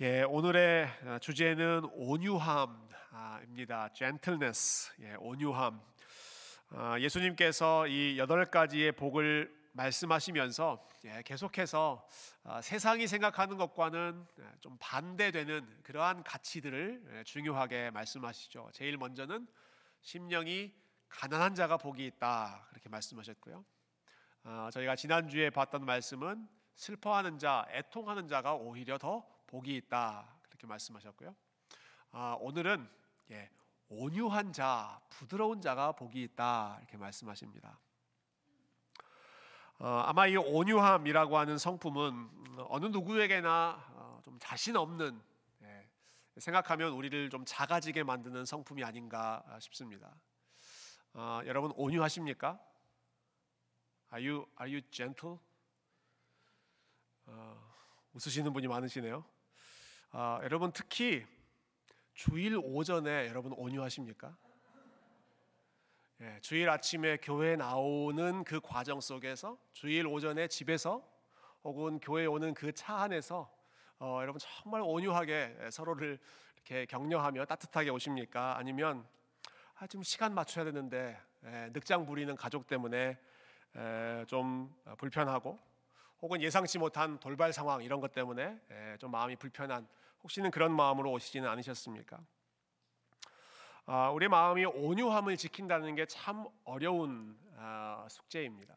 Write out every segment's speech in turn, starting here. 예, 오늘의 주제는 온유함입니다. Gentleness, 온유함. 예수님께서 이 8가지의 복을 말씀하시면서 계속해서 세상이 생각하는 것과는 좀 반대되는 그러한 가치들을 중요하게 말씀하시죠. 제일 먼저는 심령이 가난한 자가 복이 있다, 그렇게 말씀하셨고요. 저희가 지난주에 봤던 말씀은 슬퍼하는 자, 애통하는 자가 오히려 더 복이 있다, 그렇게 말씀하셨고요. 오늘은 온유한 자, 부드러운 자가 복이 있다, 이렇게 말씀하십니다. 아마 이 온유함이라고 하는 성품은 어느 누구에게나 좀 자신 없는, 생각하면 우리를 좀 작아지게 만드는 성품이 아닌가 싶습니다. 여러분 온유하십니까? Are you gentle? 웃으시는 분이 많으시네요. 여러분 특히 주일 오전에 여러분 온유하십니까? 예, 주일 아침에 교회 나오는 그 과정 속에서, 주일 오전에 집에서 혹은 교회에 오는 그 차 안에서 여러분 정말 온유하게 서로를 이렇게 격려하며 따뜻하게 오십니까? 아니면 지금 시간 맞춰야 되는데 늑장 부리는 가족 때문에 좀 불편하고, 혹은 예상치 못한 돌발 상황, 이런 것 때문에 좀 마음이 불편한, 혹시는 그런 마음으로 오시지는 않으셨습니까? 우리 마음이 온유함을 지킨다는 게 참 어려운 숙제입니다.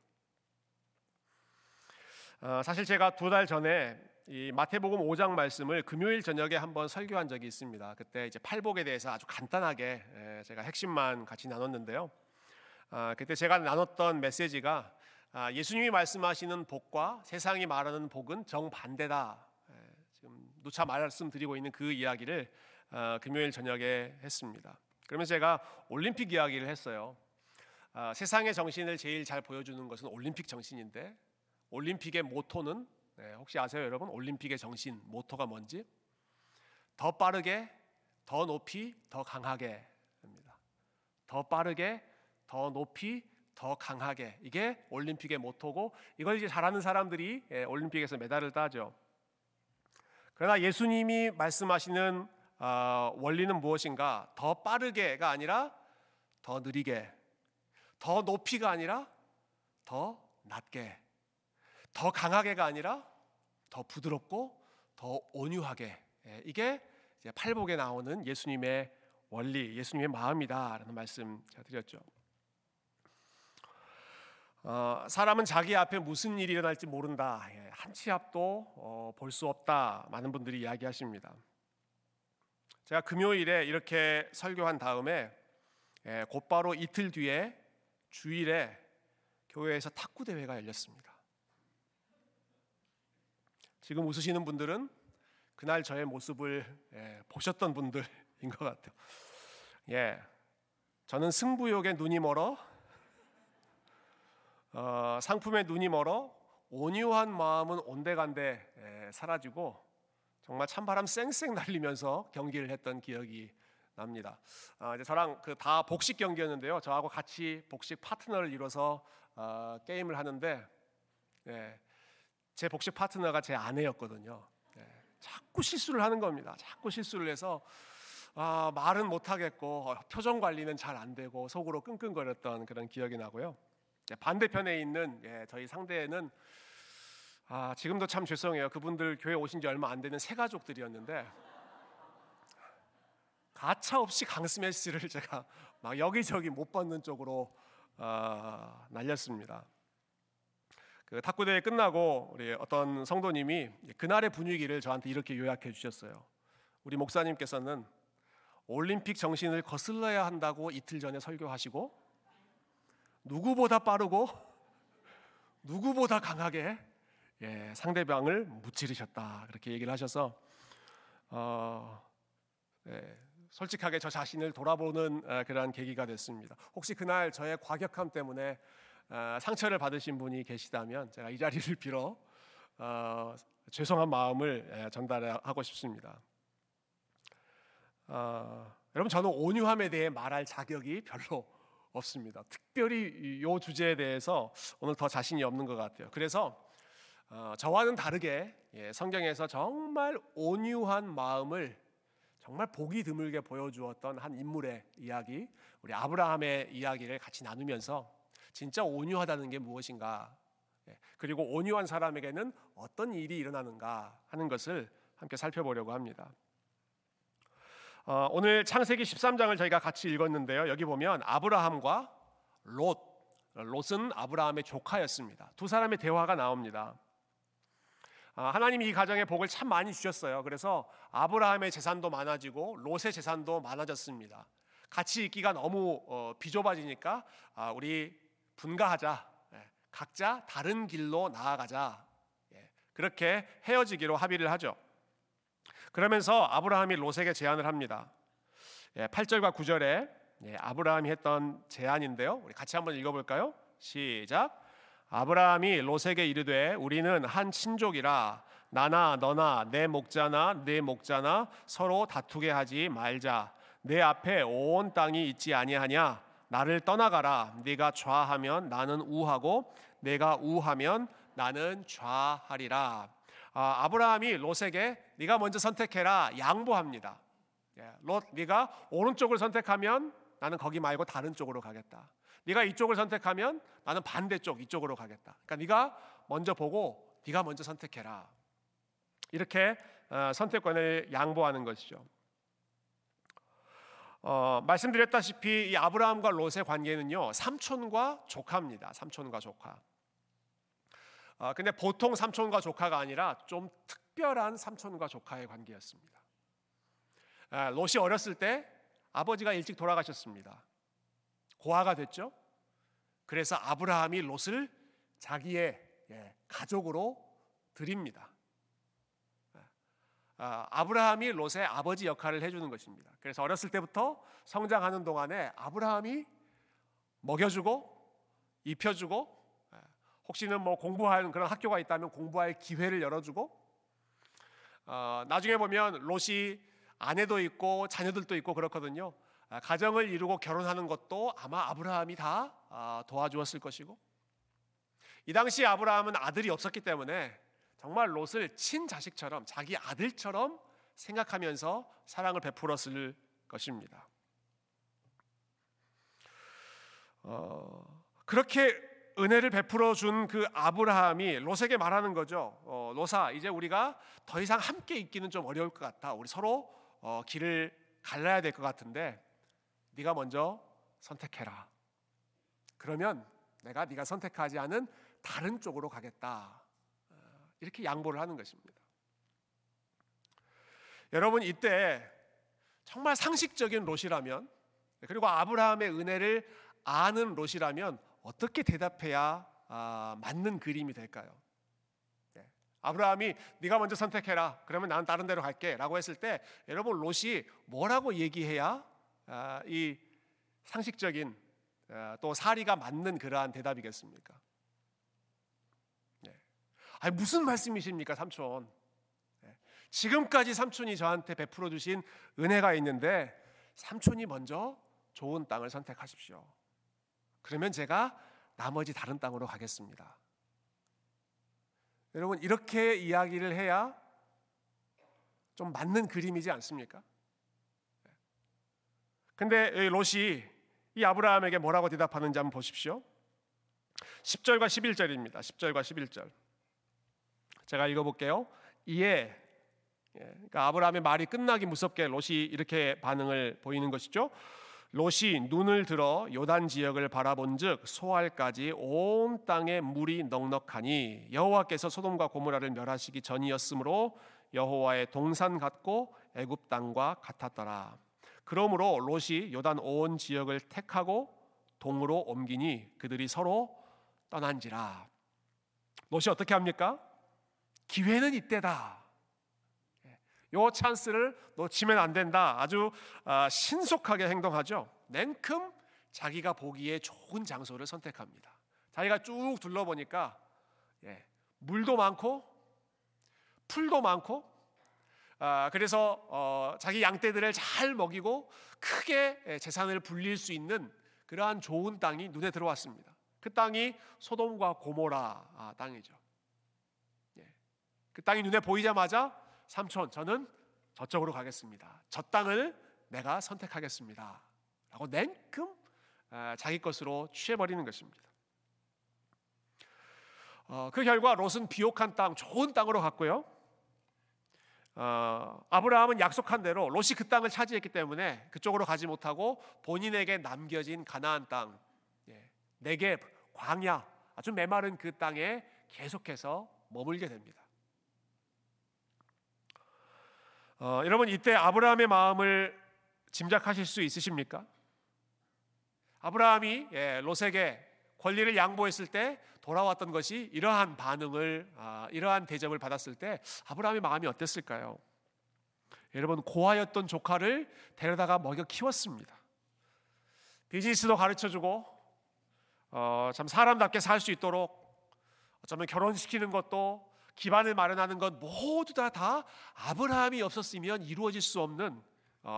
사실 제가 2달 전에 이 마태복음 5장 말씀을 금요일 저녁에 한번 설교한 적이 있습니다. 그때 이제 팔복에 대해서 아주 간단하게 제가 핵심만 같이 나눴는데요. 그때 제가 나눴던 메시지가 예수님이 말씀하시는 복과 세상이 말하는 복은 정반대다, 지금 누차 말씀드리고 있는 그 이야기를 금요일 저녁에 했습니다. 그러면 제가 올림픽 이야기를 했어요. 세상의 정신을 제일 잘 보여주는 것은 올림픽 정신인데, 올림픽의 모토는, 혹시 아세요 여러분? 올림픽의 정신, 모토가 뭔지? 더 빠르게, 더 높이, 더 강하게 입니다. 더 빠르게, 더 높이, 더 강하게, 이게 올림픽의 모토고, 이걸 이제 잘하는 사람들이 올림픽에서 메달을 따죠. 그러나 예수님이 말씀하시는 원리는 무엇인가? 더 빠르게가 아니라 더 느리게, 더 높이가 아니라 더 낮게, 더 강하게가 아니라 더 부드럽고 더 온유하게, 이게 이제 팔복에 나오는 예수님의 원리, 예수님의 마음이다라는 말씀 제가 드렸죠. 사람은 자기 앞에 무슨 일이 일어날지 모른다, 한 치 앞도 볼 수 없다, 많은 분들이 이야기하십니다. 제가 금요일에 이렇게 설교한 다음에 곧바로 이틀 뒤에 주일에 교회에서 탁구 대회가 열렸습니다. 지금 웃으시는 분들은 그날 저의 모습을 보셨던 분들인 것 같아요. 예, 저는 승부욕에 눈이 멀어, 상품에 눈이 멀어 온유한 마음은 온데간데 사라지고 정말 찬바람 쌩쌩 날리면서 경기를 했던 기억이 납니다. 이제 저랑 다 복식 경기였는데요, 저하고 같이 복식 파트너를 이뤄서 게임을 하는데, 제 복식 파트너가 제 아내였거든요. 자꾸 실수를 하는 겁니다. 자꾸 실수를 해서 말은 못하겠고 표정 관리는 잘 안 되고 속으로 끙끙거렸던 그런 기억이 나고요. 반대편에 있는 저희 상대는 지금도 참 죄송해요. 그분들 교회 오신 지 얼마 안 되는 새 가족들이었는데 가차없이 강스매시를 제가 막 여기저기 못 받는 쪽으로 날렸습니다. 그 탁구 대회 끝나고 우리 어떤 성도님이 그날의 분위기를 저한테 이렇게 요약해 주셨어요. 우리 목사님께서는 올림픽 정신을 거슬러야 한다고 이틀 전에 설교하시고, 누구보다 빠르고 누구보다 강하게 상대방을 무찌르셨다, 그렇게 얘기를 하셔서 솔직하게 저 자신을 돌아보는 그러한 계기가 됐습니다. 혹시 그날 저의 과격함 때문에 상처를 받으신 분이 계시다면 제가 이 자리를 빌어 죄송한 마음을 전달하고 싶습니다. 여러분, 저는 온유함에 대해 말할 자격이 별로 없습니다. 특별히 이 주제에 대해서 오늘 더 자신이 없는 것 같아요. 그래서 저와는 다르게 성경에서 정말 온유한 마음을 정말 보기 드물게 보여주었던 한 인물의 이야기, 우리 아브라함의 이야기를 같이 나누면서 진짜 온유하다는 게 무엇인가, 그리고 온유한 사람에게는 어떤 일이 일어나는가 하는 것을 함께 살펴보려고 합니다. 오늘 창세기 13장을 저희가 같이 읽었는데요, 여기 보면 아브라함과 롯은 아브라함의 조카였습니다. 두 사람의 대화가 나옵니다. 하나님이 이 가정에 복을 참 많이 주셨어요. 그래서 아브라함의 재산도 많아지고 롯의 재산도 많아졌습니다. 같이 있기가 너무 비좁아지니까 우리 분가하자, 각자 다른 길로 나아가자, 그렇게 헤어지기로 합의를 하죠. 그러면서 아브라함이 롯에게 제안을 합니다. 8절과 9절에 아브라함이 했던 제안인데요, 우리 같이 한번 읽어볼까요? 시작! 아브라함이 롯에게 이르되 우리는 한 친족이라 나나 너나 내 목자나 서로 다투게 하지 말자. 내 앞에 온 땅이 있지 아니하냐. 나를 떠나가라. 네가 좌하면 나는 우하고 내가 우하면 나는 좌하리라. 아브라함이 롯에게 네가 먼저 선택해라 양보합니다. 롯, 네가 오른쪽을 선택하면 나는 거기 말고 다른 쪽으로 가겠다. 네가 이쪽을 선택하면 나는 반대쪽 이쪽으로 가겠다. 그러니까 네가 먼저 보고 네가 먼저 선택해라. 이렇게 선택권을 양보하는 것이죠. 말씀드렸다시피 이 아브라함과 롯의 관계는요, 삼촌과 조카입니다. 삼촌과 조카. 근데 보통 삼촌과 조카가 아니라 좀 특별한 삼촌과 조카의 관계였습니다. 롯이 어렸을 때 아버지가 일찍 돌아가셨습니다. 고아가 됐죠. 그래서 아브라함이 롯을 자기의 가족으로 드립니다. 아브라함이 롯의 아버지 역할을 해주는 것입니다. 그래서 어렸을 때부터 성장하는 동안에 아브라함이 먹여주고 입혀주고, 혹시는 뭐 공부하는 그런 학교가 있다면 공부할 기회를 열어주고, 나중에 보면 롯이 아내도 있고 자녀들도 있고 그렇거든요. 가정을 이루고 결혼하는 것도 아마 아브라함이 다 도와주었을 것이고, 이 당시 아브라함은 아들이 없었기 때문에 정말 롯을 친자식처럼 자기 아들처럼 생각하면서 사랑을 베풀었을 것입니다. 그렇게 은혜를 베풀어 준 그 아브라함이 롯에게 말하는 거죠. 롯아, 이제 우리가 더 이상 함께 있기는 좀 어려울 것 같아. 우리 서로 길을 갈라야 될 것 같은데 네가 먼저 선택해라. 그러면 내가 네가 선택하지 않은 다른 쪽으로 가겠다. 이렇게 양보를 하는 것입니다. 여러분, 이때 정말 상식적인 롯이라면, 그리고 아브라함의 은혜를 아는 롯이라면 어떻게 대답해야 맞는 그림이 될까요? 아브라함이 네가 먼저 선택해라, 그러면 나는 다른 데로 갈게 라고 했을 때 여러분, 롯이 뭐라고 얘기해야 이 상식적인 또 사리가 맞는 그러한 대답이겠습니까? 아니, 무슨 말씀이십니까 삼촌? 지금까지 삼촌이 저한테 베풀어 주신 은혜가 있는데 삼촌이 먼저 좋은 땅을 선택하십시오. 그러면 제가 나머지 다른 땅으로 가겠습니다. 여러분, 이렇게 이야기를 해야 좀 맞는 그림이지 않습니까? 근데 롯이 이 아브라함에게 뭐라고 대답하는지 한번 보십시오. 10절과 11절입니다. 10절과 11절. 제가 읽어볼게요. 이에, 그러니까 아브라함의 말이 끝나기 무섭게 롯이 이렇게 반응을 보이는 것이죠. 롯이 눈을 들어 요단 지역을 바라본즉 소알까지 온 땅에 물이 넉넉하니 여호와께서 소돔과 고모라를 멸하시기 전이었으므로 여호와의 동산 같고 애굽 땅과 같았더라. 그러므로 롯이 요단 온 지역을 택하고 동으로 옮기니 그들이 서로 떠난지라. 롯이 어떻게 합니까? 기회는 이때다. 요 찬스를 놓치면 안 된다. 아주 신속하게 행동하죠. 냉큼 자기가 보기에 좋은 장소를 선택합니다. 자기가 쭉 둘러보니까 물도 많고 풀도 많고, 그래서 자기 양떼들을 잘 먹이고 크게 재산을 불릴 수 있는 그러한 좋은 땅이 눈에 들어왔습니다. 그 땅이 소돔과 고모라 땅이죠. 그 땅이 눈에 보이자마자 삼촌 저는 저쪽으로 가겠습니다. 저 땅을 내가 선택하겠습니다. 라고 냉큼 자기 것으로 취해버리는 것입니다. 그 결과 롯은 비옥한 땅, 좋은 땅으로 갔고요. 아브라함은 약속한 대로 롯이 그 땅을 차지했기 때문에 그쪽으로 가지 못하고 본인에게 남겨진 가나안 땅, 네겝, 광야, 아주 메마른 그 땅에 계속해서 머물게 됩니다. 여러분 이때 아브라함의 마음을 짐작하실 수 있으십니까? 아브라함이 롯에게 권리를 양보했을 때 돌아왔던 것이 이러한 반응을 이러한 대접을 받았을 때 아브라함의 마음이 어땠을까요? 여러분 고아였던 조카를 데려다가 먹여 키웠습니다. 비즈니스도 가르쳐주고 참 사람답게 살 수 있도록 어쩌면 결혼시키는 것도 기반을 마련하는 건 모두 다 아브라함이 없었으면 이루어질 수 없는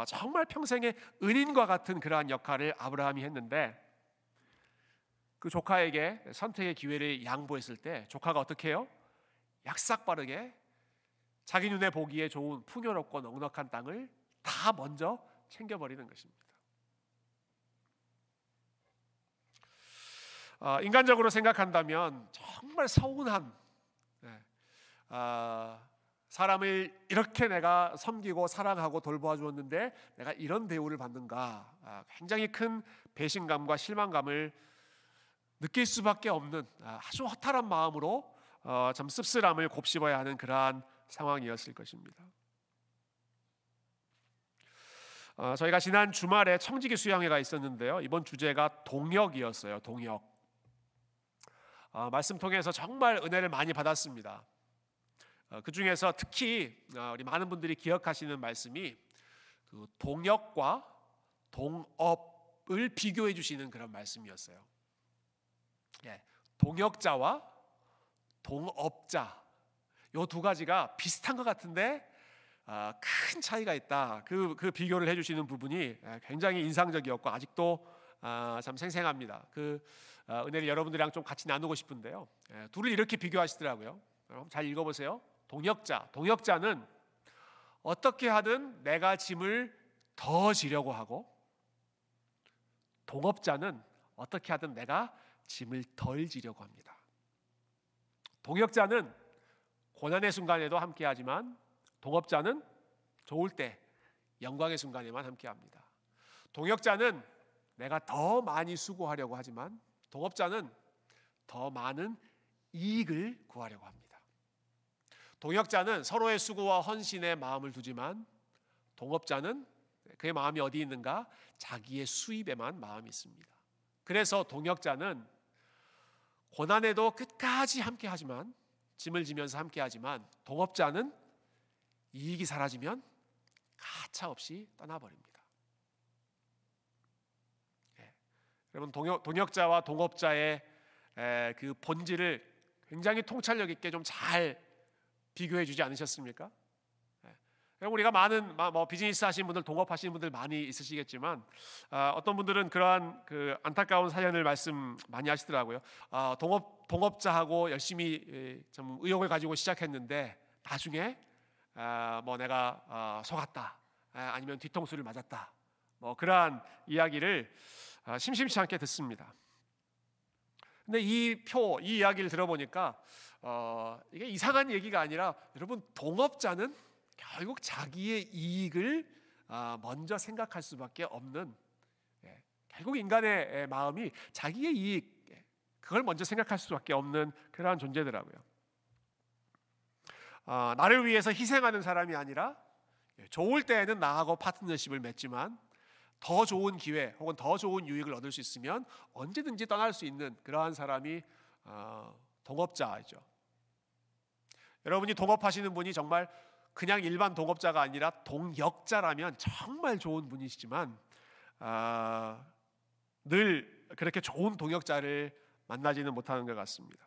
정말 평생의 은인과 같은 그러한 역할을 아브라함이 했는데 그 조카에게 선택의 기회를 양보했을 때 조카가 어떻게 해요? 약삭빠르게 자기 눈에 보기에 좋은 풍요롭고 넉넉한 땅을 다 먼저 챙겨버리는 것입니다. 인간적으로 생각한다면 정말 서운한 사람을 이렇게 내가 섬기고 사랑하고 돌보아 주었는데 내가 이런 대우를 받는가 굉장히 큰 배신감과 실망감을 느낄 수밖에 없는 아주 허탈한 마음으로 참 씁쓸함을 곱씹어야 하는 그러한 상황이었을 것입니다. 저희가 지난 주말에 청지기 수양회가 있었는데요. 이번 주제가 동역이었어요. 동역. 말씀 통해서 정말 은혜를 많이 받았습니다. 그 중에서 특히 우리 많은 분들이 기억하시는 말씀이 그 동역과 동업을 비교해 주시는 그런 말씀이었어요. 동역자와 동업자 이 두 가지가 비슷한 것 같은데 큰 차이가 있다. 그 비교를 해주시는 부분이 굉장히 인상적이었고 아직도 참 생생합니다. 그 은혜를 여러분들이랑 좀 같이 나누고 싶은데요. 둘을 이렇게 비교하시더라고요. 여러분 잘 읽어보세요. 동역자는 어떻게 하든 내가 짐을 더 지려고 하고 동업자는 어떻게 하든 내가 짐을 덜 지려고 합니다. 동역자는 고난의 순간에도 함께하지만 동업자는 좋을 때 영광의 순간에만 함께합니다. 동역자는 내가 더 많이 수고하려고 하지만 동업자는 더 많은 이익을 구하려고 합니다. 동역자는 서로의 수고와 헌신에 마음을 두지만 동업자는 그의 마음이 어디 있는가? 자기의 수입에만 마음이 있습니다. 그래서 동역자는 고난에도 끝까지 함께하지만 짐을 지면서 함께하지만 동업자는 이익이 사라지면 가차없이 떠나버립니다. 여러분 동역자와 동업자의 그 본질을 굉장히 통찰력 있게 좀 잘 비교해주지 않으셨습니까? 우리가 많은 비즈니스 하시는 분들, 동업하시는 분들 많이 있으시겠지만 어떤 분들은 그러한 그 안타까운 사연을 말씀 많이 하시더라고요. 동업자하고 열심히 좀 의욕을 가지고 시작했는데 나중에 내가 속았다, 아니면 뒤통수를 맞았다, 그러한 이야기를 심심치 않게 듣습니다. 근데 이 이야기를 들어보니까 이게 이상한 얘기가 아니라 여러분 동업자는 결국 자기의 이익을 먼저 생각할 수밖에 없는 결국 인간의 마음이 자기의 이익 그걸 먼저 생각할 수밖에 없는 그러한 존재더라고요. 나를 위해서 희생하는 사람이 아니라 좋을 때에는 나하고 파트너십을 맺지만 더 좋은 기회 혹은 더 좋은 유익을 얻을 수 있으면 언제든지 떠날 수 있는 그러한 사람이 동업자이죠. 여러분이 동업하시는 분이 정말 그냥 일반 동업자가 아니라 동역자라면 정말 좋은 분이시지만 늘 그렇게 좋은 동역자를 만나지는 못하는 것 같습니다.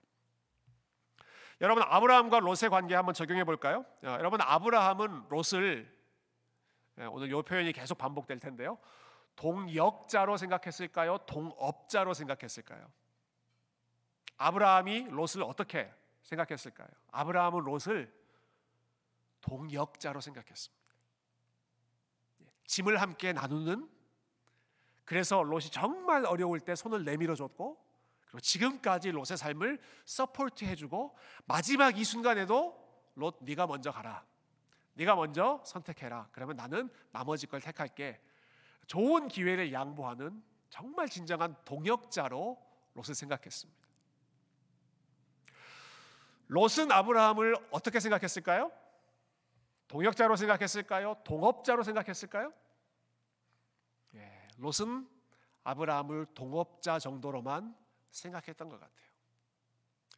여러분 아브라함과 롯의 관계 한번 적용해 볼까요? 여러분 아브라함은 롯을 오늘 이 표현이 계속 반복될 텐데요. 동역자로 생각했을까요? 동업자로 생각했을까요? 아브라함이 롯을 어떻게 생각했을까요? 아브라함은 롯을 동역자로 생각했습니다. 짐을 함께 나누는, 그래서 롯이 정말 어려울 때 손을 내밀어줬고, 그리고 지금까지 롯의 삶을 서포트해주고, 마지막 이 순간에도 롯 네가 먼저 가라, 네가 먼저 선택해라, 그러면 나는 나머지 걸 택할게, 좋은 기회를 양보하는 정말 진정한 동역자로 롯을 생각했습니다. 롯은 아브라함을 어떻게 생각했을까요? 동역자로 생각했을까요? 동업자로 생각했을까요? 롯은 아브라함을 동업자 정도로만 생각했던 것 같아요.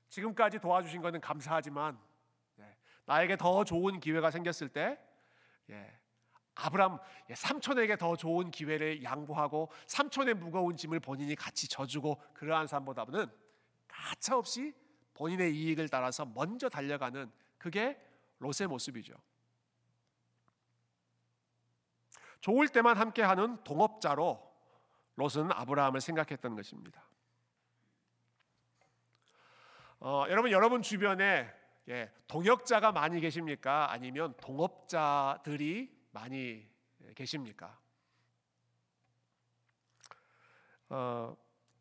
지금까지 도와주신 것은 감사하지만 나에게 더 좋은 기회가 생겼을 때 아브라함 삼촌에게 더 좋은 기회를 양보하고 삼촌의 무거운 짐을 본인이 같이 져주고, 그러한 삶보다는 가차없이 본인의 이익을 따라서 먼저 달려가는, 그게 롯의 모습이죠. 좋을 때만 함께하는 동업자로 롯은 아브라함을 생각했던 것입니다. 여러분 주변에 동역자가 많이 계십니까? 아니면 동업자들이 많이 계십니까?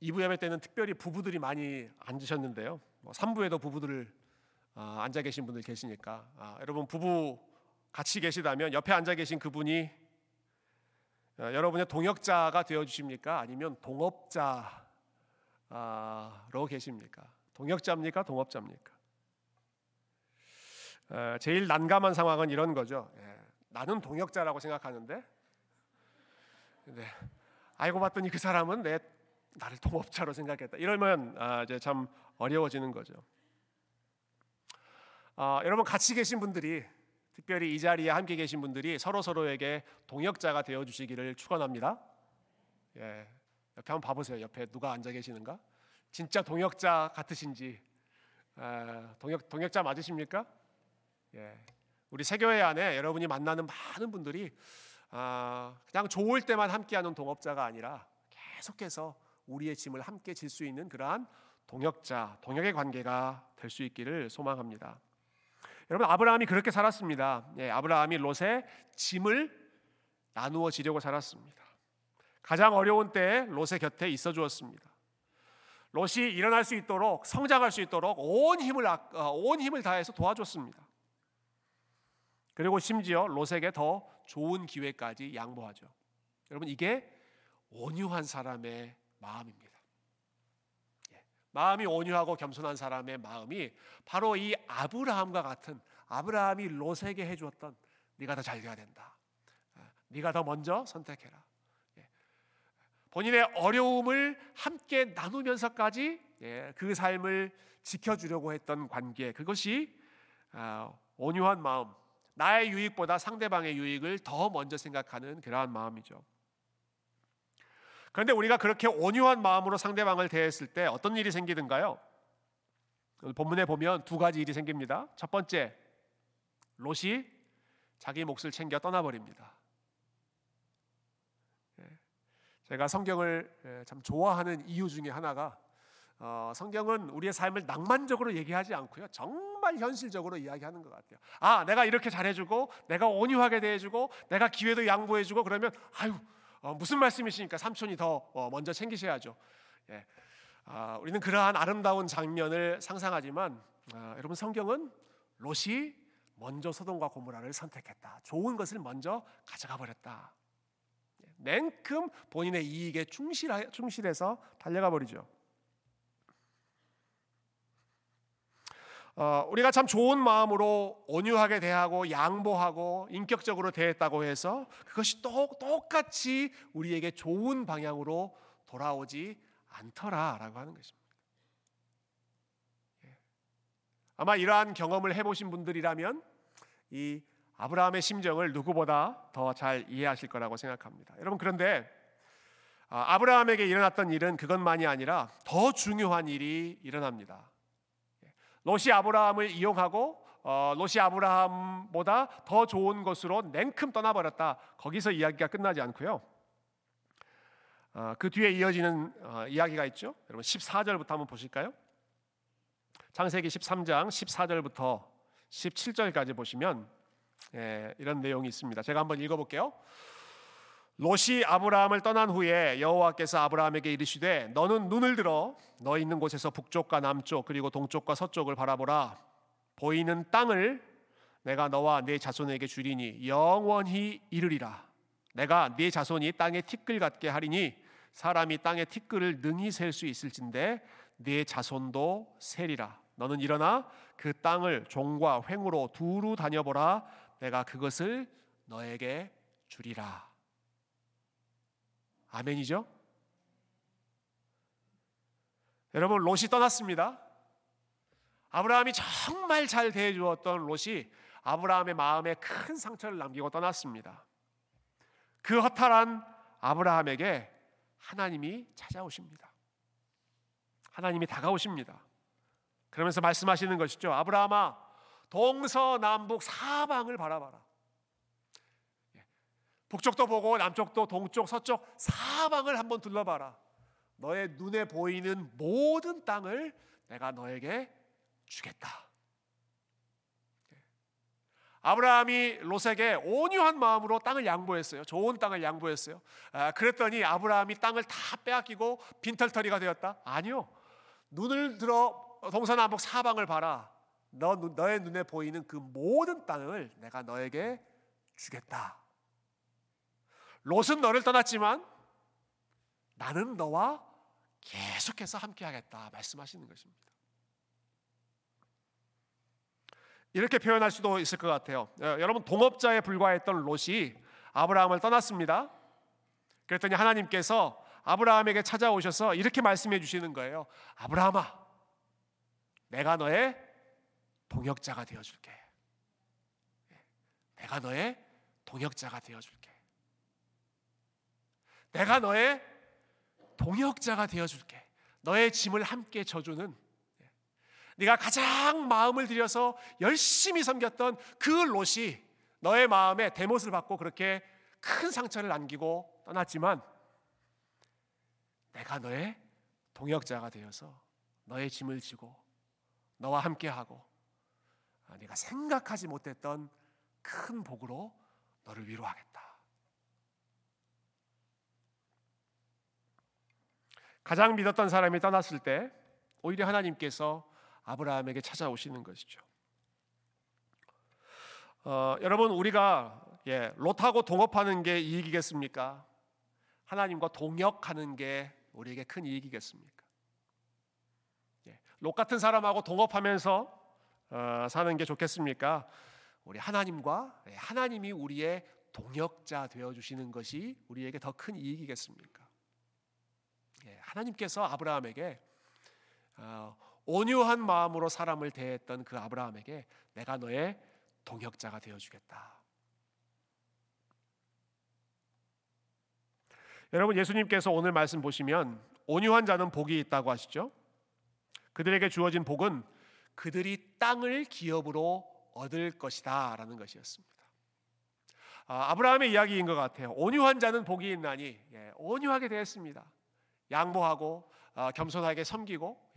2부 예배 때는 특별히 부부들이 많이 앉으셨는데요, 3부에도 부부들 앉아 계신 분들 계시니까, 여러분 부부 같이 계시다면 옆에 앉아 계신 그분이 여러분의 동역자가 되어주십니까? 아니면 동업자로 계십니까? 동역자입니까? 동업자입니까? 제일 난감한 상황은 이런 거죠. 나는 동역자라고 생각하는데, 알고 봤더니 그 사람은 나를 동업자로 생각했다. 이러면 이제 참 어려워지는 거죠. 여러분 같이 계신 분들이, 특별히 이 자리에 함께 계신 분들이 서로에게 동역자가 되어주시기를 축원합니다. 옆에 한번 봐보세요. 옆에 누가 앉아 계시는가? 진짜 동역자 같으신지, 동역자 맞으십니까? 우리 세교회 안에 여러분이 만나는 많은 분들이 그냥 좋을 때만 함께하는 동업자가 아니라 계속해서 우리의 짐을 함께 질 수 있는 그러한 동역자, 동역의 관계가 될 수 있기를 소망합니다. 여러분 아브라함이 그렇게 살았습니다. 아브라함이 롯의 짐을 나누어 지려고 살았습니다. 가장 어려운 때에 롯의 곁에 있어 주었습니다. 롯이 일어날 수 있도록, 성장할 수 있도록 온 힘을 다해서 도와줬습니다. 그리고 심지어 롯에게 더 좋은 기회까지 양보하죠. 여러분 이게 온유한 사람의 마음입니다. 마음이 온유하고 겸손한 사람의 마음이 바로 이 아브라함과 같은, 아브라함이 롯에게 해주었던 네가 더 잘 돼야 된다, 네가 더 먼저 선택해라, 본인의 어려움을 함께 나누면서까지 그 삶을 지켜주려고 했던 관계, 그것이 온유한 마음, 나의 유익보다 상대방의 유익을 더 먼저 생각하는 그러한 마음이죠. 그런데 우리가 그렇게 온유한 마음으로 상대방을 대했을 때 어떤 일이 생기든가요? 본문에 보면 두 가지 일이 생깁니다. 첫 번째, 롯이 자기 몫을 챙겨 떠나버립니다. 제가 성경을 참 좋아하는 이유 중에 하나가, 성경은 우리의 삶을 낭만적으로 얘기하지 않고요, 정말 현실적으로 이야기하는 것 같아요. 내가 이렇게 잘해주고, 내가 온유하게 대해주고, 내가 기회도 양보해주고, 그러면 무슨 말씀이시니까 삼촌이 더 먼저 챙기셔야죠. 우리는 그러한 아름다운 장면을 상상하지만, 여러분 성경은 롯이 먼저 소돔과 고모라를 선택했다, 좋은 것을 먼저 가져가 버렸다, 냉큼 본인의 이익에 충실해서 달려가 버리죠. 우리가 참 좋은 마음으로 온유하게 대하고 양보하고 인격적으로 대했다고 해서 그것이 똑같이 우리에게 좋은 방향으로 돌아오지 않더라라고 하는 것입니다. 아마 이러한 경험을 해보신 분들이라면 이 아브라함의 심정을 누구보다 더 잘 이해하실 거라고 생각합니다. 여러분 그런데 아브라함에게 일어났던 일은 그것만이 아니라 더 중요한 일이 일어납니다. 롯이 아브라함을 이용하고 롯이 아브라함보다 더 좋은 것으로 냉큼 떠나버렸다, 거기서 이야기가 끝나지 않고요, 그 뒤에 이어지는 이야기가 있죠. 여러분 14절부터 한번 보실까요? 창세기 13장 14절부터 17절까지 보시면 예, 이런 내용이 있습니다. 제가 한번 읽어볼게요. 롯이 아브라함을 떠난 후에 여호와께서 아브라함에게 이르시되 너는 눈을 들어 너 있는 곳에서 북쪽과 남쪽 그리고 동쪽과 서쪽을 바라보라. 보이는 땅을 내가 너와 네 자손에게 주리니 영원히 이르리라. 내가 네 자손이 땅의 티끌 같게 하리니 사람이 땅의 티끌을 능히 셀 수 있을진데 네 자손도 세리라. 너는 일어나 그 땅을 종과 횡으로 두루 다녀보라. 내가 그것을 너에게 주리라. 아멘이죠? 여러분, 롯이 떠났습니다. 아브라함이 정말 잘 대해주었던 롯이 아브라함의 마음에 큰 상처를 남기고 떠났습니다. 그 허탈한 아브라함에게 하나님이 찾아오십니다. 하나님이 다가오십니다. 그러면서 말씀하시는 것이죠. 아브라함아, 동서남북 사방을 바라봐라. 북쪽도 보고 남쪽도 동쪽 서쪽 사방을 한번 둘러봐라. 너의 눈에 보이는 모든 땅을 내가 너에게 주겠다. 아브라함이 롯에게 온유한 마음으로 땅을 양보했어요. 좋은 땅을 양보했어요. 그랬더니 아브라함이 땅을 다 빼앗기고 빈털터리가 되었다? 아니요. 눈을 들어 동서남북 사방을 봐라. 너의 눈에 보이는 그 모든 땅을 내가 너에게 주겠다. 롯은 너를 떠났지만 나는 너와 계속해서 함께하겠다 말씀하시는 것입니다. 이렇게 표현할 수도 있을 것 같아요. 여러분, 동업자에 불과했던 롯이 아브라함을 떠났습니다. 그랬더니 하나님께서 아브라함에게 찾아오셔서 이렇게 말씀해 주시는 거예요. 아브라함아, 내가 너의 동역자가 되어줄게. 내가 너의 동역자가 되어줄게. 내가 너의 동역자가 되어줄게. 너의 짐을 함께 져주는, 네가 가장 마음을 들여서 열심히 섬겼던 그 롯이 너의 마음에 대못을 받고 그렇게 큰 상처를 안기고 떠났지만 내가 너의 동역자가 되어서 너의 짐을 지고 너와 함께하고 네가 생각하지 못했던 큰 복으로 너를 위로하겠다. 가장 믿었던 사람이 떠났을 때 오히려 하나님께서 아브라함에게 찾아오시는 것이죠. 여러분, 우리가 롯하고 동업하는 게 이익이겠습니까? 하나님과 동역하는 게 우리에게 큰 이익이겠습니까? 롯 같은 사람하고 동업하면서 사는 게 좋겠습니까? 우리 하나님과, 하나님이 우리의 동역자 되어주시는 것이 우리에게 더 큰 이익이겠습니까? 하나님께서 아브라함에게 온유한 마음으로 사람을 대했던 그 아브라함에게 내가 너의 동역자가 되어주겠다. 여러분, 예수님께서 오늘 말씀 보시면 온유한 자는 복이 있다고 하시죠. 그들에게 주어진 복은 그들이 땅을 기업으로 얻을 것이다 라는 것이었습니다. 아브라함의 이야기인 것 같아요. 온유한 자는 복이 있나니, 온유하게 대했습니다. 양보하고 겸손하게 섬기고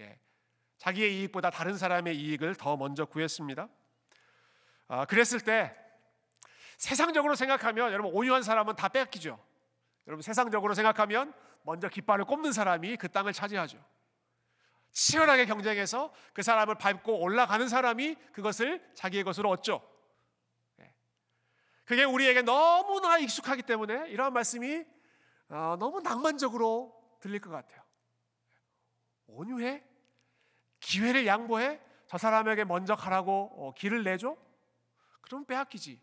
자기의 이익보다 다른 사람의 이익을 더 먼저 구했습니다. 그랬을 때 세상적으로 생각하면 여러분, 온유한 사람은 다 뺏기죠. 여러분, 세상적으로 생각하면 먼저 깃발을 꼽는 사람이 그 땅을 차지하죠. 치열하게 경쟁해서 그 사람을 밟고 올라가는 사람이 그것을 자기의 것으로 얻죠. 그게 우리에게 너무나 익숙하기 때문에 이러한 말씀이 너무 낭만적으로 들릴 것 같아요. 온유해? 기회를 양보해? 저 사람에게 먼저 가라고 길을 내줘? 그러면 빼앗기지.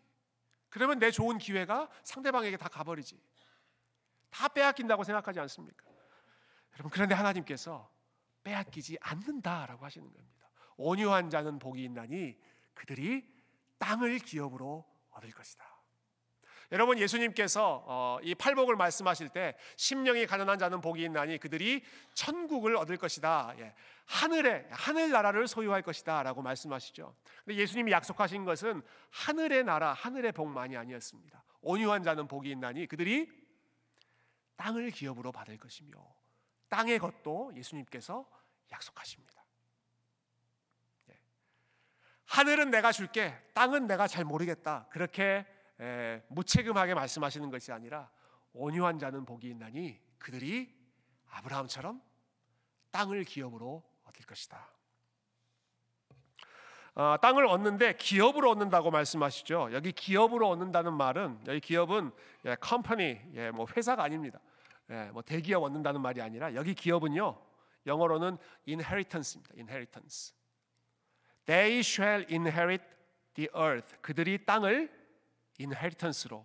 그러면 내 좋은 기회가 상대방에게 다 가버리지. 다 빼앗긴다고 생각하지 않습니까? 여러분, 그런데 하나님께서 빼앗기지 않는다라고 하시는 겁니다. 온유한 자는 복이 있나니 그들이 땅을 기업으로 얻을 것이다. 여러분, 예수님께서 이 팔복을 말씀하실 때 심령이 가난한 자는 복이 있나니 그들이 천국을 얻을 것이다, 하늘나라를 소유할 것이다 라고 말씀하시죠. 근데 예수님이 약속하신 것은 하늘의 나라, 하늘의 복만이 아니었습니다. 온유한 자는 복이 있나니 그들이 땅을 기업으로 받을 것이며 땅의 것도 예수님께서 약속하십니다. 하늘은 내가 줄게, 땅은 내가 잘 모르겠다, 그렇게 무책임하게 말씀하시는 것이 아니라 온유한 자는 복이 있나니 그들이 아브라함처럼 땅을 기업으로 얻을 것이다. 땅을 얻는데 기업으로 얻는다고 말씀하시죠. 여기 기업으로 얻는다는 말은, 여기 기업은 컴퍼니, 뭐 회사가 아닙니다. 뭐 대기업 얻는다는 말이 아니라 여기 기업은요, 영어로는 inheritance입니다. inheritance. They shall inherit the earth. 그들이 땅을 inheritance로,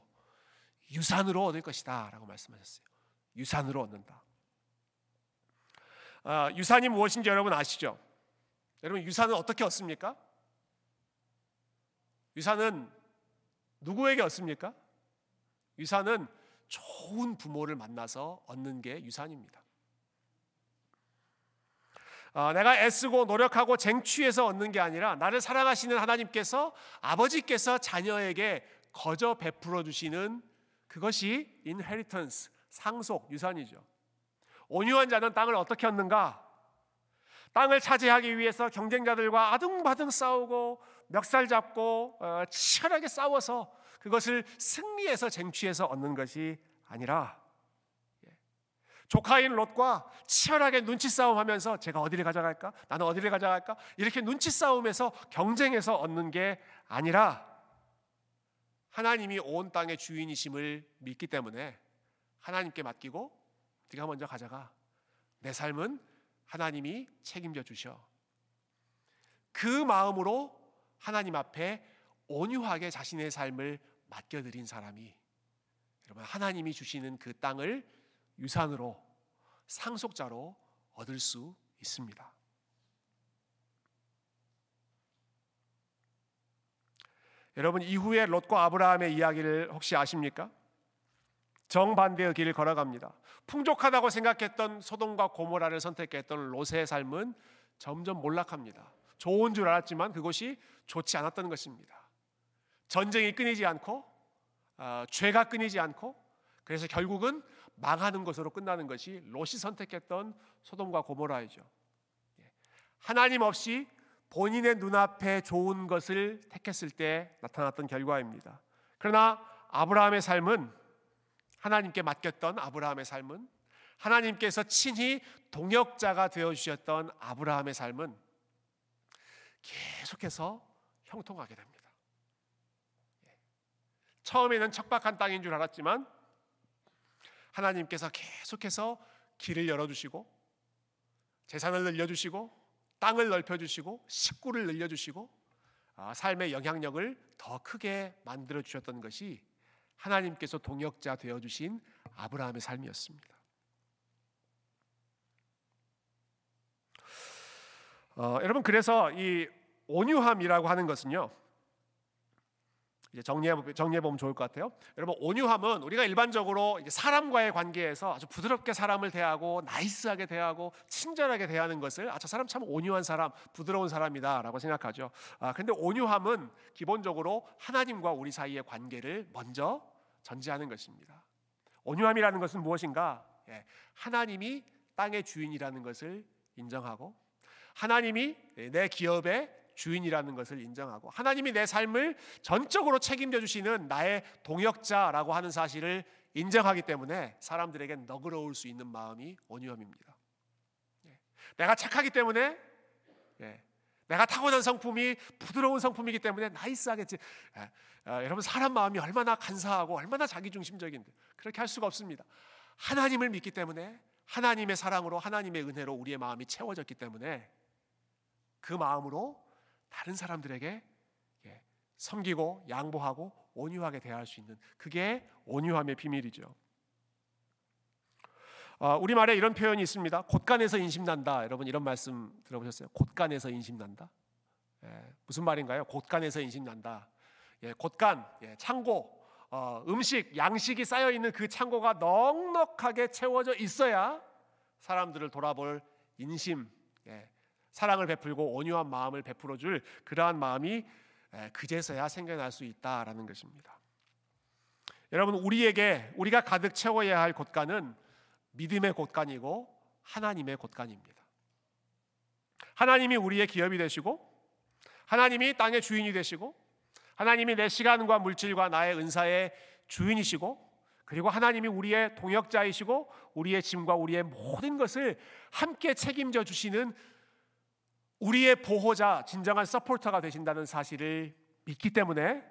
유산으로 얻을 것이다 라고 말씀하셨어요. 유산으로 얻는다. 유산이 무엇인지 여러분 아시죠? 여러분, 유산은 어떻게 얻습니까? 유산은 누구에게 얻습니까? 유산은 좋은 부모를 만나서 얻는 게 유산입니다. 내가 애쓰고 노력하고 쟁취해서 얻는 게 아니라 나를 사랑하시는 하나님께서, 아버지께서 자녀에게 거저 베풀어 주시는 그것이 인헤리턴스, 상속, 유산이죠. 온유한 자는 땅을 어떻게 얻는가? 땅을 차지하기 위해서 경쟁자들과 아등바등 싸우고 멱살 잡고 치열하게 싸워서 그것을 승리해서 쟁취해서 얻는 것이 아니라, 조카인 롯과 치열하게 눈치 싸움하면서 제가 어디를 가져갈까? 나는 어디를 가져갈까? 이렇게 눈치 싸움에서 경쟁해서 얻는 게 아니라 하나님이 온 땅의 주인이심을 믿기 때문에 하나님께 맡기고 네가 먼저 가져가, 내 삶은 하나님이 책임져 주셔, 그 마음으로 하나님 앞에 온유하게 자신의 삶을 맡겨드린 사람이, 여러분, 하나님이 주시는 그 땅을 유산으로, 상속자로 얻을 수 있습니다. 여러분, 이후에 롯과 아브라함의 이야기를 혹시 아십니까? 정반대의 길을 걸어갑니다. 풍족하다고 생각했던 소돔과 고모라를 선택했던 롯의 삶은 점점 몰락합니다. 좋은 줄 알았지만 그것이 좋지 않았던 것입니다. 전쟁이 끊이지 않고 죄가 끊이지 않고, 그래서 결국은 망하는 것으로 끝나는 것이 롯이 선택했던 소돔과 고모라이죠. 하나님 없이 본인의 눈앞에 좋은 것을 택했을 때 나타났던 결과입니다. 그러나 아브라함의 삶은, 하나님께 맡겼던 아브라함의 삶은, 하나님께서 친히 동역자가 되어주셨던 아브라함의 삶은 계속해서 형통하게 됩니다. 처음에는 척박한 땅인 줄 알았지만 하나님께서 계속해서 길을 열어주시고 재산을 늘려주시고 땅을 넓혀주시고 식구를 늘려주시고 삶의 영향력을 더 크게 만들어주셨던 것이 하나님께서 동역자 되어주신 아브라함의 삶이었습니다. 여러분, 그래서 이 온유함이라고 하는 것은요, 이제 정리해 보면 좋을 것 같아요. 여러분, 온유함은 우리가 일반적으로 이제 사람과의 관계에서 아주 부드럽게 사람을 대하고 나이스하게 대하고 친절하게 대하는 것을, 저 사람 참 온유한 사람, 부드러운 사람이다라고 생각하죠. 근데 온유함은 기본적으로 하나님과 우리 사이의 관계를 먼저 전제하는 것입니다. 온유함이라는 것은 무엇인가? 하나님이 땅의 주인이라는 것을 인정하고, 하나님이 내 기업의 주인이라는 것을 인정하고, 하나님이 내 삶을 전적으로 책임져 주시는 나의 동역자라고 하는 사실을 인정하기 때문에 사람들에게 너그러울 수 있는 마음이 온유함입니다. 내가 착하기 때문에, 내가 타고난 성품이 부드러운 성품이기 때문에 나이스하겠지. 여러분, 사람 마음이 얼마나 간사하고 얼마나 자기중심적인데 그렇게 할 수가 없습니다. 하나님을 믿기 때문에, 하나님의 사랑으로, 하나님의 은혜로 우리의 마음이 채워졌기 때문에 그 마음으로 다른 사람들에게 섬기고 양보하고 온유하게 대할 수 있는, 그게 온유함의 비밀이죠. 우리말에 이런 표현이 있습니다. 곳간에서 인심난다. 여러분, 이런 말씀 들어보셨어요? 곳간에서 인심난다. 무슨 말인가요? 곳간에서 인심난다. 곳간, 창고, 음식, 양식이 쌓여있는 그 창고가 넉넉하게 채워져 있어야 사람들을 돌아볼 인심, 사랑을 베풀고 온유한 마음을 베풀어 줄 그러한 마음이 그제서야 생겨날 수 있다라는 것입니다. 여러분, 우리가 가득 채워야 할 곳간은 믿음의 곳간이고 하나님의 곳간입니다. 하나님이 우리의 기업이 되시고 하나님이 땅의 주인이 되시고 하나님이 내 시간과 물질과 나의 은사의 주인이시고 그리고 하나님이 우리의 동역자이시고 우리의 짐과 우리의 모든 것을 함께 책임져 주시는 우리의 보호자, 진정한 서포터가 되신다는 사실을 믿기 때문에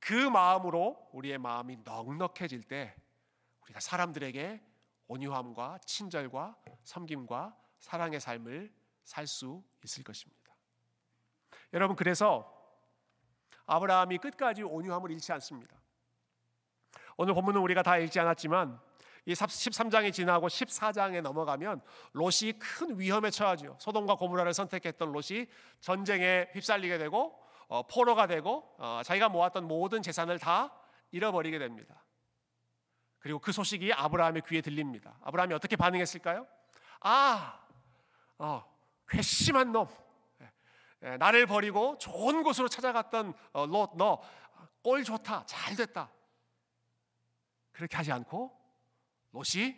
그 마음으로 우리의 마음이 넉넉해질 때 우리가 사람들에게 온유함과 친절과 섬김과 사랑의 삶을 살 수 있을 것입니다. 여러분, 그래서 아브라함이 끝까지 온유함을 잃지 않습니다. 오늘 본문은 우리가 다 읽지 않았지만 이 13장이 지나고 14장에 넘어가면 롯이 큰 위험에 처하죠. 소돔과 고모라를 선택했던 롯이 전쟁에 휩쓸리게 되고 포로가 되고 자기가 모았던 모든 재산을 다 잃어버리게 됩니다. 그리고 그 소식이 아브라함의 귀에 들립니다. 아브라함이 어떻게 반응했을까요? 괘씸한 놈, 나를 버리고 좋은 곳으로 찾아갔던 롯, 너 꼴 좋다, 잘 됐다. 그렇게 하지 않고 롯이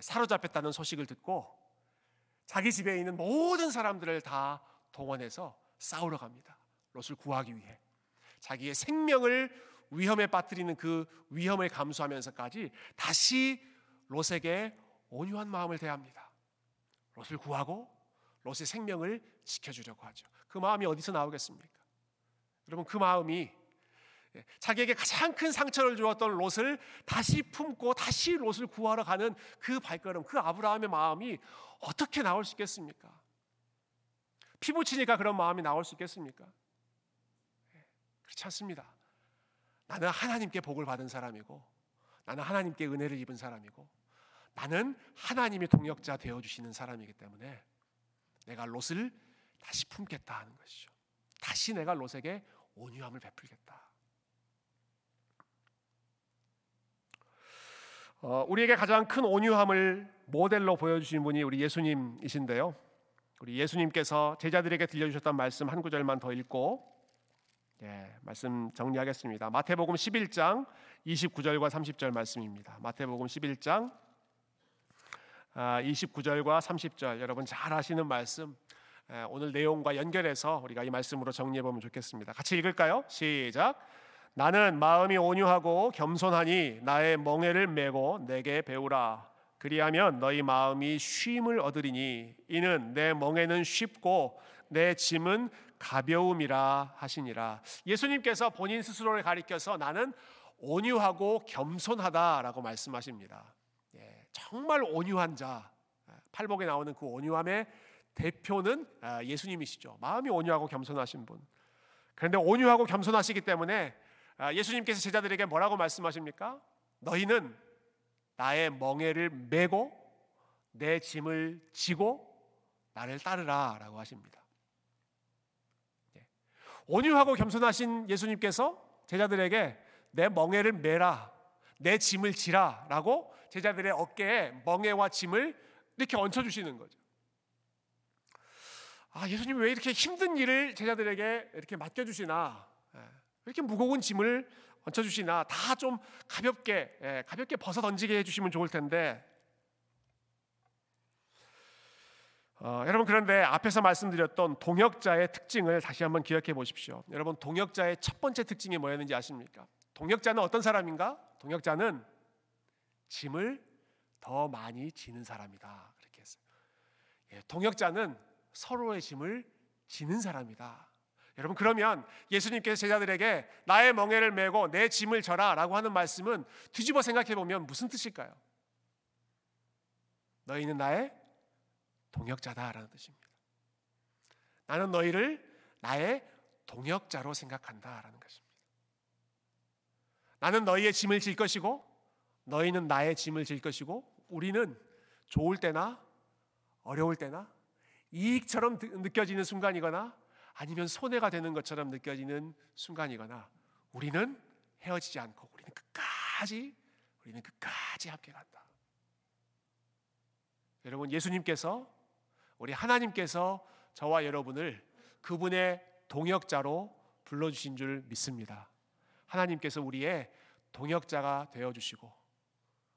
사로잡혔다는 소식을 듣고 자기 집에 있는 모든 사람들을 다 동원해서 싸우러 갑니다. 롯을 구하기 위해 자기의 생명을 위험에 빠뜨리는 그 위험을 감수하면서까지 다시 롯에게 온유한 마음을 대합니다. 롯을 구하고 롯의 생명을 지켜주려고 하죠. 그 마음이 어디서 나오겠습니까? 여러분, 그 마음이 자기에게 가장 큰 상처를 주었던 롯을 다시 품고 다시 롯을 구하러 가는 그 발걸음, 그 아브라함의 마음이 어떻게 나올 수 있겠습니까? 피부치니까 그런 마음이 나올 수 있겠습니까? 그렇지 않습니다. 나는 하나님께 복을 받은 사람이고 나는 하나님께 은혜를 입은 사람이고 나는 하나님의 동역자 되어주시는 사람이기 때문에 내가 롯을 다시 품겠다 하는 것이죠. 다시 내가 롯에게 온유함을 베풀겠다. 우리에게 가장 큰 온유함을 모델로 보여주신 분이 우리 예수님이신데요, 우리 예수님께서 제자들에게 들려주셨던 말씀 한 구절만 더 읽고 말씀 정리하겠습니다. 마태복음 11장 29절과 30절 말씀입니다. 마태복음 11장 29절과 30절, 여러분 잘 아시는 말씀, 오늘 내용과 연결해서 우리가 이 말씀으로 정리해보면 좋겠습니다. 같이 읽을까요? 시작! 나는 마음이 온유하고 겸손하니 나의 멍에를 메고 내게 배우라. 그리하면 너희 마음이 쉼을 얻으리니 이는 내 멍에는 쉽고 내 짐은 가벼움이라 하시니라. 예수님께서 본인 스스로를 가리켜서 나는 온유하고 겸손하다라고 말씀하십니다. 정말 온유한 자, 팔복에 나오는 그 온유함의 대표는 예수님이시죠. 마음이 온유하고 겸손하신 분. 그런데 온유하고 겸손하시기 때문에 예수님께서 제자들에게 뭐라고 말씀하십니까? 너희는 나의 멍에를 메고 내 짐을 지고 나를 따르라 라고 하십니다. 온유하고 겸손하신 예수님께서 제자들에게 내 멍에를 메라, 내 짐을 지라 라고 제자들의 어깨에 멍에와 짐을 이렇게 얹혀주시는 거죠. 예수님 왜 이렇게 힘든 일을 제자들에게 이렇게 맡겨주시나, 이렇게 무거운 짐을 얹혀주시나, 다 좀 가볍게 벗어던지게 해주시면 좋을 텐데. 여러분, 그런데 앞에서 말씀드렸던 동역자의 특징을 다시 한번 기억해 보십시오. 여러분, 동역자의 첫 번째 특징이 뭐였는지 아십니까? 동역자는 어떤 사람인가? 동역자는 짐을 더 많이 지는 사람이다. 그렇게 했어요. 동역자는 서로의 짐을 지는 사람이다. 여러분, 그러면 예수님께서 제자들에게 나의 멍에를 메고 내 짐을 져라 라고 하는 말씀은 뒤집어 생각해보면 무슨 뜻일까요? 너희는 나의 동역자다 라는 뜻입니다. 나는 너희를 나의 동역자로 생각한다 라는 것입니다. 나는 너희의 짐을 질 것이고 너희는 나의 짐을 질 것이고 우리는 좋을 때나 어려울 때나 이익처럼 느껴지는 순간이거나 아니면 손해가 되는 것처럼 느껴지는 순간이거나 우리는 헤어지지 않고 우리는 끝까지 함께 간다. 여러분, 예수님께서, 우리 하나님께서 저와 여러분을 그분의 동역자로 불러주신 줄 믿습니다. 하나님께서 우리의 동역자가 되어주시고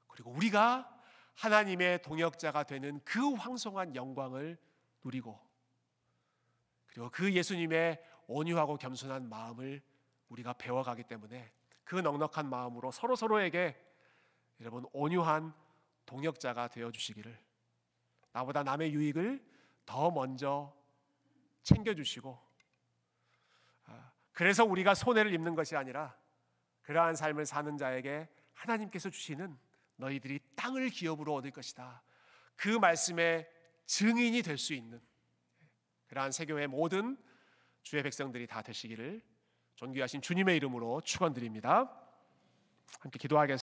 그리고 우리가 하나님의 동역자가 되는 그 황송한 영광을 누리고 그리고 그 예수님의 온유하고 겸손한 마음을 우리가 배워가기 때문에 그 넉넉한 마음으로 서로에게 여러분 온유한 동역자가 되어주시기를, 나보다 남의 유익을 더 먼저 챙겨주시고, 그래서 우리가 손해를 입는 것이 아니라 그러한 삶을 사는 자에게 하나님께서 주시는 너희들이 땅을 기업으로 얻을 것이다, 그 말씀의 증인이 될 수 있는 그러한 세교의 모든 주의 백성들이 다 되시기를 존귀하신 주님의 이름으로 축원드립니다. 함께 기도하겠습니다.